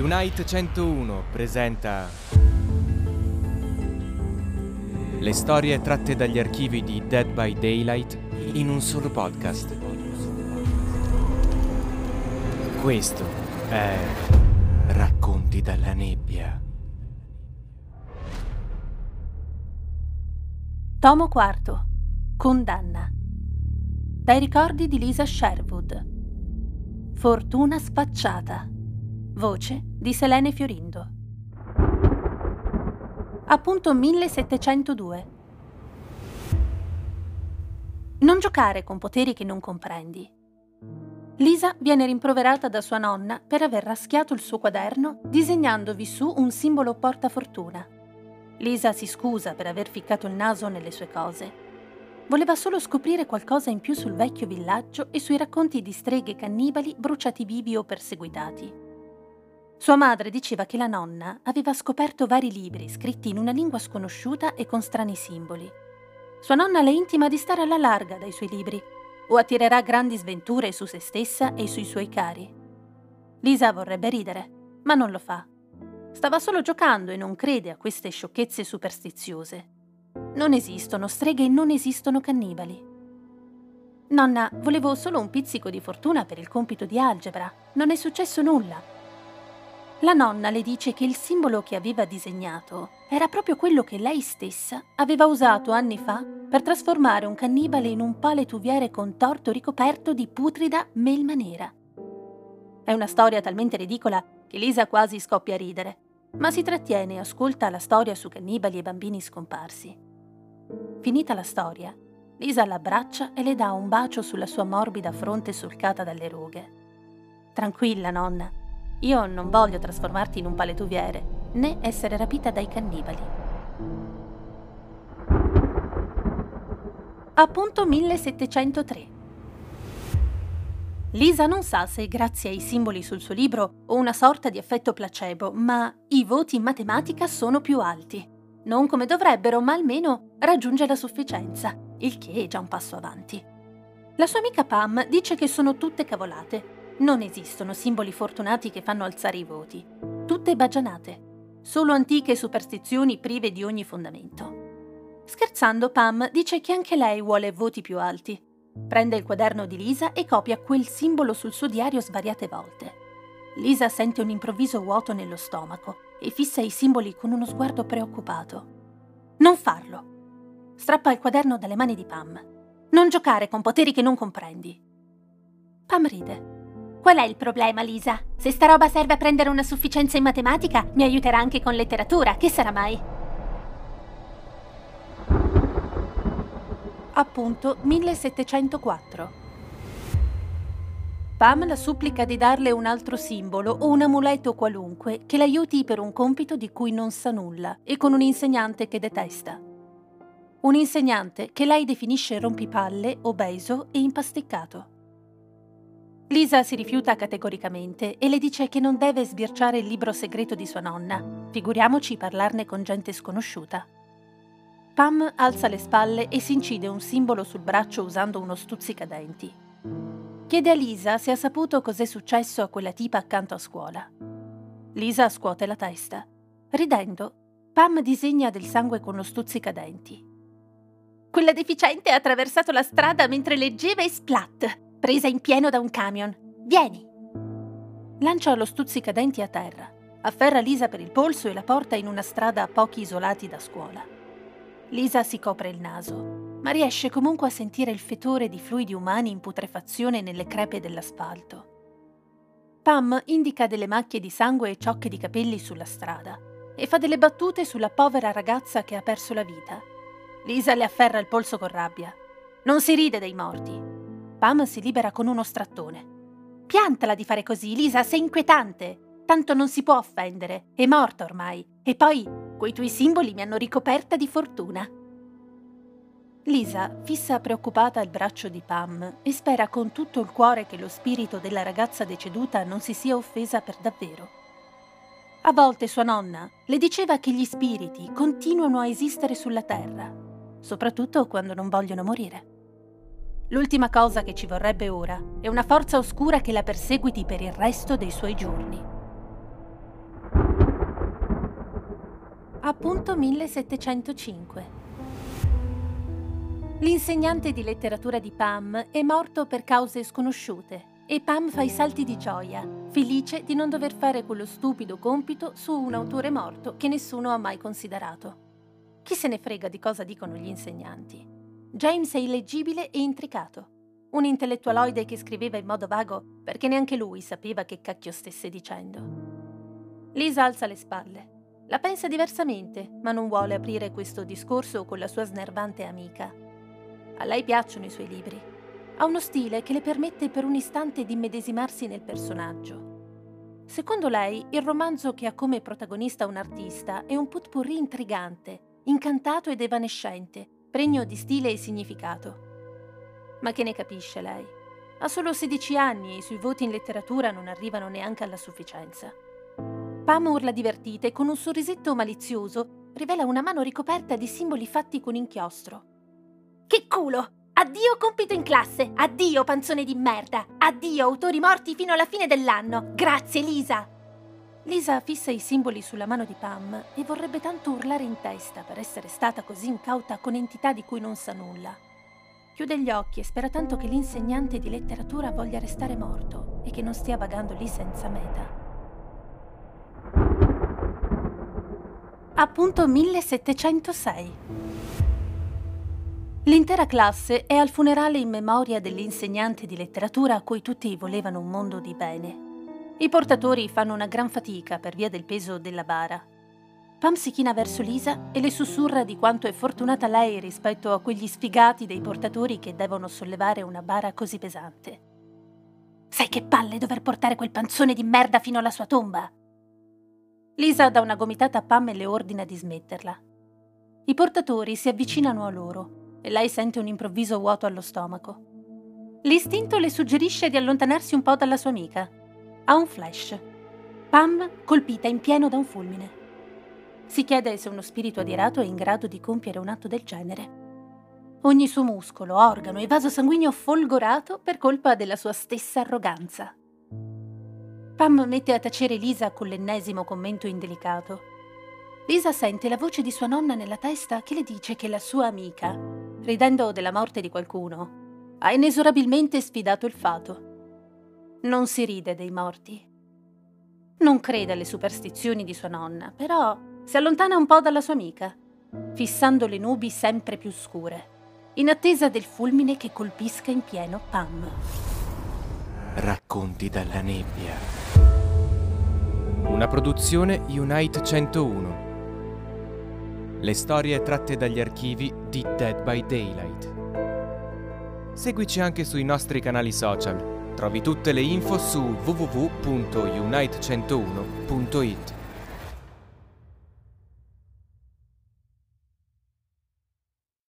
Unite 101 presenta le storie tratte dagli archivi di Dead by Daylight in un solo podcast. Questo è Racconti dalla nebbia. Tomo IV. Condanna. Dai ricordi di Lisa Sherwood. Fortuna sfacciata. Voce di Selene Fiorindo. Appunto 1702. Non giocare con poteri che non comprendi. Lisa viene rimproverata da sua nonna per aver raschiato il suo quaderno disegnandovi su un simbolo portafortuna. Lisa si scusa per aver ficcato il naso nelle sue cose. Voleva solo scoprire qualcosa in più sul vecchio villaggio e sui racconti di streghe e cannibali bruciati vivi o perseguitati. Sua madre diceva che la nonna aveva scoperto vari libri scritti in una lingua sconosciuta e con strani simboli. Sua nonna le intima di stare alla larga dai suoi libri o attirerà grandi sventure su se stessa e sui suoi cari. Lisa vorrebbe ridere, ma non lo fa. Stava solo giocando e non crede a queste sciocchezze superstiziose. Non esistono streghe e non esistono cannibali. Nonna, volevo solo un pizzico di fortuna per il compito di algebra. Non è successo nulla. La nonna le dice che il simbolo che aveva disegnato era proprio quello che lei stessa aveva usato anni fa per trasformare un cannibale in un pale tuviere contorto ricoperto di putrida melma nera. È una storia talmente ridicola che Lisa quasi scoppia a ridere, ma si trattiene e ascolta la storia su cannibali e bambini scomparsi. Finita la storia, Lisa l'abbraccia e le dà un bacio sulla sua morbida fronte solcata dalle rughe. Tranquilla, nonna. Io non voglio trasformarti in un paletuviere, né essere rapita dai cannibali. Appunto 1703. Lisa non sa se grazie ai simboli sul suo libro o una sorta di effetto placebo, ma i voti in matematica sono più alti. Non come dovrebbero, ma almeno raggiunge la sufficienza, il che è già un passo avanti. La sua amica Pam dice che sono tutte cavolate. Non esistono simboli fortunati che fanno alzare i voti, tutte bagianate, solo antiche superstizioni prive di ogni fondamento. Scherzando, Pam dice che anche lei vuole voti più alti. Prende il quaderno di Lisa e copia quel simbolo sul suo diario svariate volte. Lisa sente un improvviso vuoto nello stomaco e fissa i simboli con uno sguardo preoccupato. Non farlo! Strappa il quaderno dalle mani di Pam. Non giocare con poteri che non comprendi. Pam ride. Qual è il problema, Lisa? Se sta roba serve a prendere una sufficienza in matematica, mi aiuterà anche con letteratura, che sarà mai? Appunto 1704. Pam la supplica di darle un altro simbolo o un amuleto qualunque che l'aiuti per un compito di cui non sa nulla e con un insegnante che detesta. Un insegnante che lei definisce rompipalle, obeso e impasticcato. Lisa si rifiuta categoricamente e le dice che non deve sbirciare il libro segreto di sua nonna, figuriamoci parlarne con gente sconosciuta. Pam alza le spalle e si incide un simbolo sul braccio usando uno stuzzicadenti. Chiede a Lisa se ha saputo cos'è successo a quella tipa accanto a scuola. Lisa scuote la testa. Ridendo, Pam disegna del sangue con lo stuzzicadenti. Quella deficiente ha attraversato la strada mentre leggeva e splat! Presa in pieno da un camion. Vieni! Lancia lo stuzzicadenti a terra, afferra Lisa per il polso e la porta in una strada a pochi isolati da scuola. Lisa si copre il naso, ma riesce comunque a sentire il fetore di fluidi umani in putrefazione nelle crepe dell'asfalto. Pam indica delle macchie di sangue e ciocche di capelli sulla strada e fa delle battute sulla povera ragazza che ha perso la vita. Lisa le afferra il polso con rabbia. Non si ride dei morti. Pam si libera con uno strattone. Piantala di fare così, Lisa, sei inquietante. Tanto non si può offendere, è morta ormai. E poi, quei tuoi simboli mi hanno ricoperta di fortuna. Lisa fissa preoccupata il braccio di Pam e spera con tutto il cuore che lo spirito della ragazza deceduta non si sia offesa per davvero. A volte sua nonna le diceva che gli spiriti continuano a esistere sulla terra, soprattutto quando non vogliono morire. L'ultima cosa che ci vorrebbe ora è una forza oscura che la perseguiti per il resto dei suoi giorni. appunto 1705. L'insegnante di letteratura di Pam è morto per cause sconosciute e Pam fa i salti di gioia, felice di non dover fare quello stupido compito su un autore morto che nessuno ha mai considerato. Chi se ne frega di cosa dicono gli insegnanti? James è illeggibile e intricato, un intellettualoide che scriveva in modo vago perché neanche lui sapeva che cacchio stesse dicendo. Lisa alza le spalle. La pensa diversamente, ma non vuole aprire questo discorso con la sua snervante amica. A lei piacciono i suoi libri. Ha uno stile che le permette per un istante di immedesimarsi nel personaggio. Secondo lei, il romanzo che ha come protagonista un artista è un potpourri intrigante, incantato ed evanescente, pregno di stile e significato. Ma che ne capisce lei? Ha solo 16 anni e i suoi voti in letteratura non arrivano neanche alla sufficienza. Pam urla divertita e con un sorrisetto malizioso rivela una mano ricoperta di simboli fatti con inchiostro. Che culo! Addio compito in classe! Addio panzone di merda! Addio autori morti fino alla fine dell'anno! Grazie Lisa! Lisa fissa i simboli sulla mano di Pam e vorrebbe tanto urlare in testa per essere stata così incauta con entità di cui non sa nulla. Chiude gli occhi e spera tanto che l'insegnante di letteratura voglia restare morto e che non stia vagando lì senza meta. Appunto 1706. L'intera classe è al funerale in memoria dell'insegnante di letteratura a cui tutti volevano un mondo di bene. I portatori fanno una gran fatica per via del peso della bara. Pam si china verso Lisa e le sussurra di quanto è fortunata lei rispetto a quegli sfigati dei portatori che devono sollevare una bara così pesante. Sai che palle dover portare quel panzone di merda fino alla sua tomba? Lisa dà una gomitata a Pam e le ordina di smetterla. I portatori si avvicinano a loro e lei sente un improvviso vuoto allo stomaco. L'istinto le suggerisce di allontanarsi un po' dalla sua amica. Ha un flash. Pam colpita in pieno da un fulmine. Si chiede se uno spirito adirato è in grado di compiere un atto del genere. Ogni suo muscolo, organo e vaso sanguigno folgorato per colpa della sua stessa arroganza. Pam mette a tacere Lisa con l'ennesimo commento indelicato. Lisa sente la voce di sua nonna nella testa che le dice che la sua amica, ridendo della morte di qualcuno, ha inesorabilmente sfidato il fato. Non si ride dei morti. Non crede alle superstizioni di sua nonna, però si allontana un po' dalla sua amica, fissando le nubi sempre più scure, in attesa del fulmine che colpisca in pieno Pam. Racconti dalla nebbia. Una produzione Unite 101. Le storie tratte dagli archivi di Dead by Daylight. Seguici anche sui nostri canali social. Trovi tutte le info su www.unite101.it.